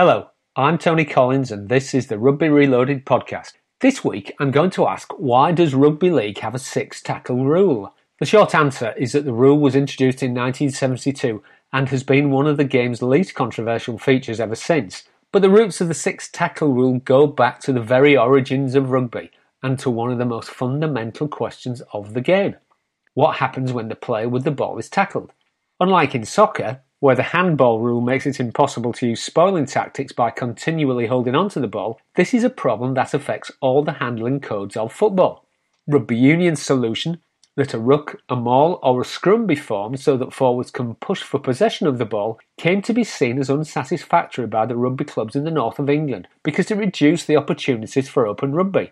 Hello, I'm Tony Collins and this is the Rugby Reloaded podcast. This week I'm going to ask, why does rugby league have a six-tackle rule? The short answer is that the rule was introduced in 1972 and has been one of the game's least controversial features ever since. But the roots of the six-tackle rule go back to the very origins of rugby and to one of the most fundamental questions of the game. What happens when the player with the ball is tackled? Unlike in soccer, where the handball rule makes it impossible to use spoiling tactics by continually holding onto the ball, this is a problem that affects all the handling codes of football. Rugby Union's solution, that a ruck, a maul or a scrum be formed so that forwards can push for possession of the ball, came to be seen as unsatisfactory by the rugby clubs in the north of England because it reduced the opportunities for open rugby.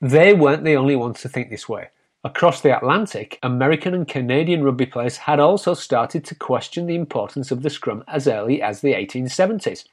They weren't the only ones to think this way. Across the Atlantic, American and Canadian rugby players had also started to question the importance of the scrum as early as the 1870s.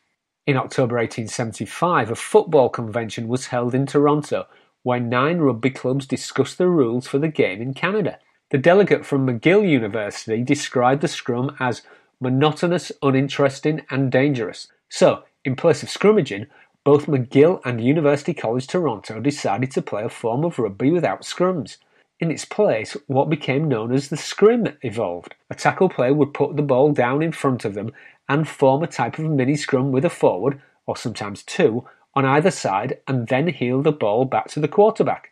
In October 1875, a football convention was held in Toronto, where 9 rugby clubs discussed the rules for the game in Canada. The delegate from McGill University described the scrum as monotonous, uninteresting and dangerous. So, in place of scrummaging, both McGill and University College Toronto decided to play a form of rugby without scrums. In its place, what became known as the scrim evolved. A tackle player would put the ball down in front of them and form a type of mini scrum with a forward, or sometimes two, on either side and then heel the ball back to the quarterback.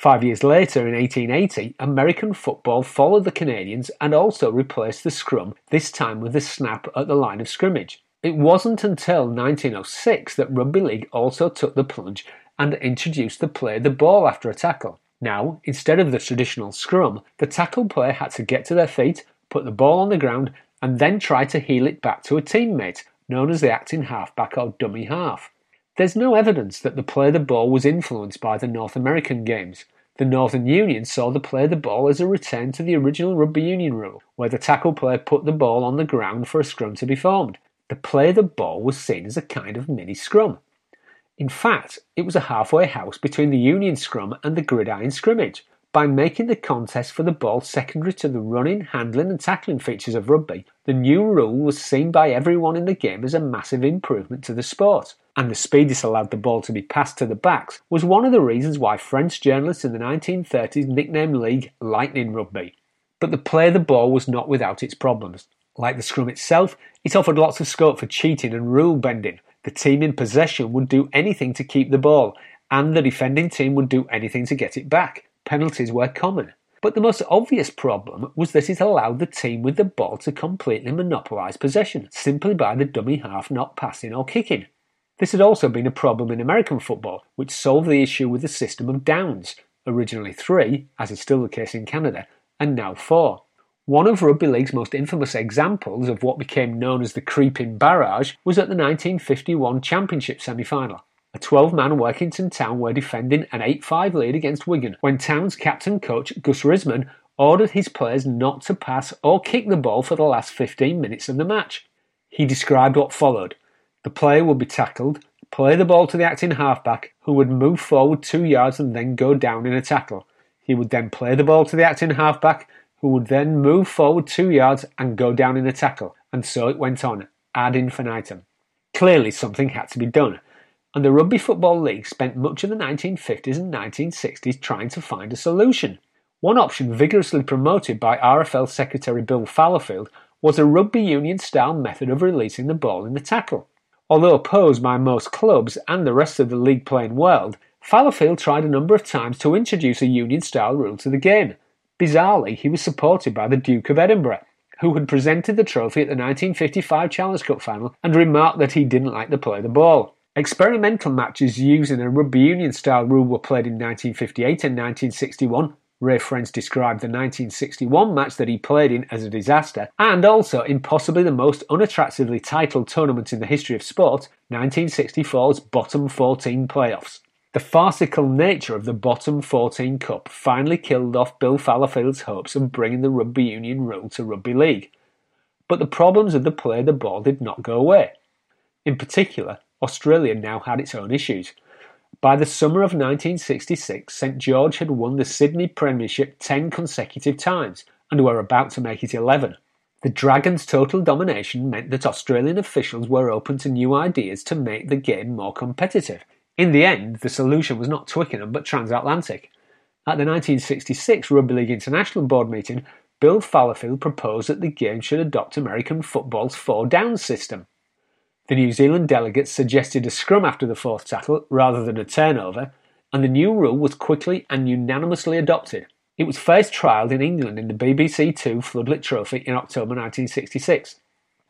5 years later, in 1880, American football followed the Canadians and also replaced the scrum, this time with a snap at the line of scrimmage. It wasn't until 1906 that rugby league also took the plunge and introduced the play the ball after a tackle. Now, instead of the traditional scrum, the tackle player had to get to their feet, put the ball on the ground and then try to heel it back to a teammate, known as the acting halfback or dummy half. There's no evidence that the play the ball was influenced by the North American games. The Northern Union saw the play the ball as a return to the original Rugby Union rule, where the tackle player put the ball on the ground for a scrum to be formed. The play the ball was seen as a kind of mini scrum. In fact, it was a halfway house between the Union scrum and the gridiron scrimmage. By making the contest for the ball secondary to the running, handling and tackling features of rugby, the new rule was seen by everyone in the game as a massive improvement to the sport. And the speed this allowed the ball to be passed to the backs was one of the reasons why French journalists in the 1930s nicknamed league lightning rugby. But the play the ball was not without its problems. Like the scrum itself, it offered lots of scope for cheating and rule bending. The team in possession would do anything to keep the ball, and the defending team would do anything to get it back. Penalties were common. But the most obvious problem was that it allowed the team with the ball to completely monopolise possession, simply by the dummy half not passing or kicking. This had also been a problem in American football, which solved the issue with the system of downs, originally 3, as is still the case in Canada, and now 4. One of rugby league's most infamous examples of what became known as the creeping barrage was at the 1951 Championship semi-final. A 12-man Workington Town were defending an 8-5 lead against Wigan when Town's captain-coach Gus Risman ordered his players not to pass or kick the ball for the last 15 minutes of the match. He described what followed. The player would be tackled, play the ball to the acting halfback, who would move forward 2 yards and then go down in a tackle. He would then play the ball to the acting halfback, who would then move forward 2 yards and go down in a tackle, and so it went on, ad infinitum. Clearly something had to be done, and the Rugby Football League spent much of the 1950s and 1960s trying to find a solution. One option vigorously promoted by RFL Secretary Bill Fallowfield was a rugby union-style method of releasing the ball in the tackle. Although opposed by most clubs and the rest of the league-playing world, Fallowfield tried a number of times to introduce a union-style rule to the game. Bizarrely, he was supported by the Duke of Edinburgh, who had presented the trophy at the 1955 Challenge Cup final and remarked that he didn't like to play the ball. Experimental matches using a rugby union style rule were played in 1958 and 1961. Ray French described the 1961 match that he played in as a disaster, and also in possibly the most unattractively titled tournament in the history of sport, 1964's bottom 14 playoffs. The farcical nature of the bottom 14 cup finally killed off Bill Fallowfield's hopes of bringing the rugby union rule to rugby league. But the problems of the play the ball did not go away. In particular, Australia now had its own issues. By the summer of 1966, St George had won the Sydney Premiership 10 consecutive times and were about to make it 11. The Dragons' total domination meant that Australian officials were open to new ideas to make the game more competitive. In the end, the solution was not Twickenham but transatlantic. At the 1966 Rugby League International board meeting, Bill Fallowfield proposed that the game should adopt American football's four-down system. The New Zealand delegates suggested a scrum after the fourth tackle rather than a turnover, and the new rule was quickly and unanimously adopted. It was first trialled in England in the BBC2 Floodlit Trophy in October 1966.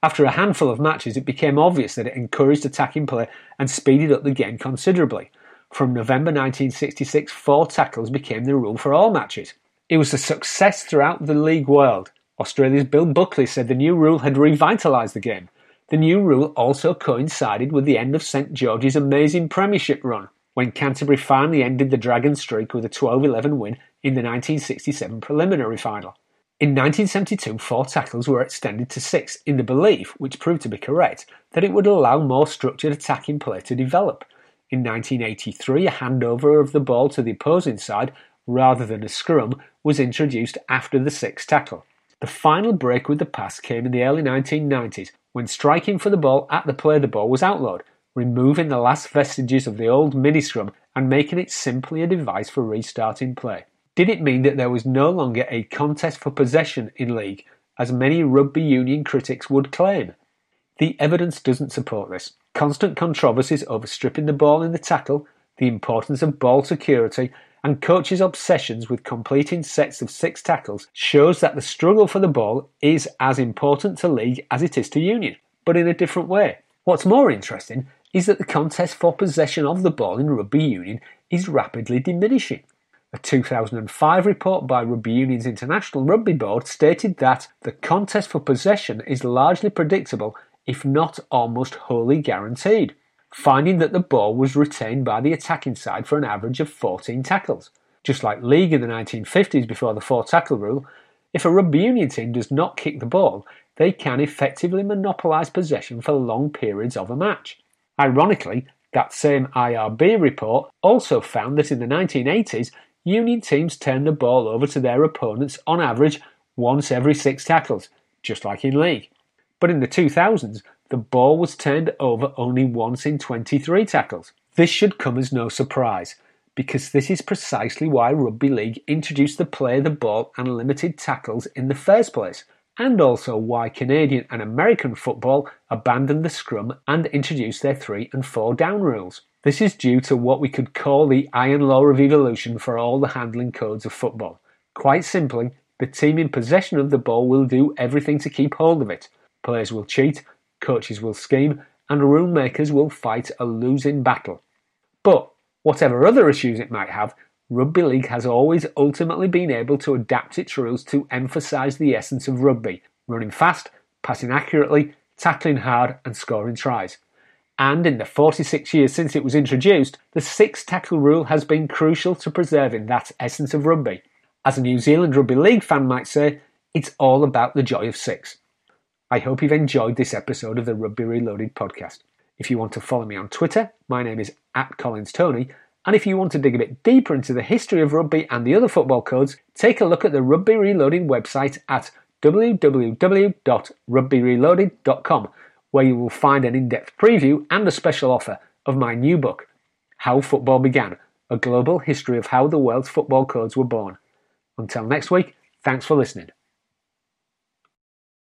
After a handful of matches, it became obvious that it encouraged attacking play and speeded up the game considerably. From November 1966, four tackles became the rule for all matches. It was a success throughout the league world. Australia's Bill Buckley said the new rule had revitalised the game. The new rule also coincided with the end of St George's amazing Premiership run, when Canterbury finally ended the Dragon streak with a 12-11 win in the 1967 preliminary final. In 1972, four tackles were extended to six in the belief, which proved to be correct, that it would allow more structured attacking play to develop. In 1983, a handover of the ball to the opposing side, rather than a scrum, was introduced after the sixth tackle. The final break with the pass came in the early 1990s, when striking for the ball at the play the ball was outlawed, removing the last vestiges of the old mini-scrum and making it simply a device for restarting play. Did it mean that there was no longer a contest for possession in league, as many rugby union critics would claim? The evidence doesn't support this. Constant controversies over stripping the ball in the tackle, the importance of ball security, and coaches' obsessions with completing sets of six tackles shows that the struggle for the ball is as important to league as it is to union, but in a different way. What's more interesting is that the contest for possession of the ball in rugby union is rapidly diminishing. A 2005 report by Rugby Union's International Rugby Board stated that the contest for possession is largely predictable, if not almost wholly guaranteed, finding that the ball was retained by the attacking side for an average of 14 tackles. Just like league in the 1950s before the four-tackle rule, if a rugby union team does not kick the ball, they can effectively monopolise possession for long periods of a match. Ironically, that same IRB report also found that in the 1980s, union teams turned the ball over to their opponents on average once every six tackles, just like in league. But in the 2000s, the ball was turned over only once in 23 tackles. This should come as no surprise, because this is precisely why Rugby League introduced the play of the ball and limited tackles in the first place, and also why Canadian and American football abandoned the scrum and introduced their 3 and 4 down rules. This is due to what we could call the iron law of evolution for all the handling codes of football. Quite simply, the team in possession of the ball will do everything to keep hold of it. Players will cheat, coaches will scheme, and rule makers will fight a losing battle. But, whatever other issues it might have, Rugby League has always ultimately been able to adapt its rules to emphasise the essence of rugby, running fast, passing accurately, tackling hard and scoring tries. And in the 46 years since it was introduced, the six-tackle rule has been crucial to preserving that essence of rugby. As a New Zealand Rugby League fan might say, it's all about the joy of six. I hope you've enjoyed this episode of the Rugby Reloaded podcast. If you want to follow me on Twitter, my name is @CollinsTony, and if you want to dig a bit deeper into the history of rugby and the other football codes, take a look at the Rugby Reloaded website at www.rugbyreloaded.com, where you will find an in-depth preview and a special offer of my new book, How Football Began, A Global History of How the World's Football Codes Were Born. Until next week, thanks for listening.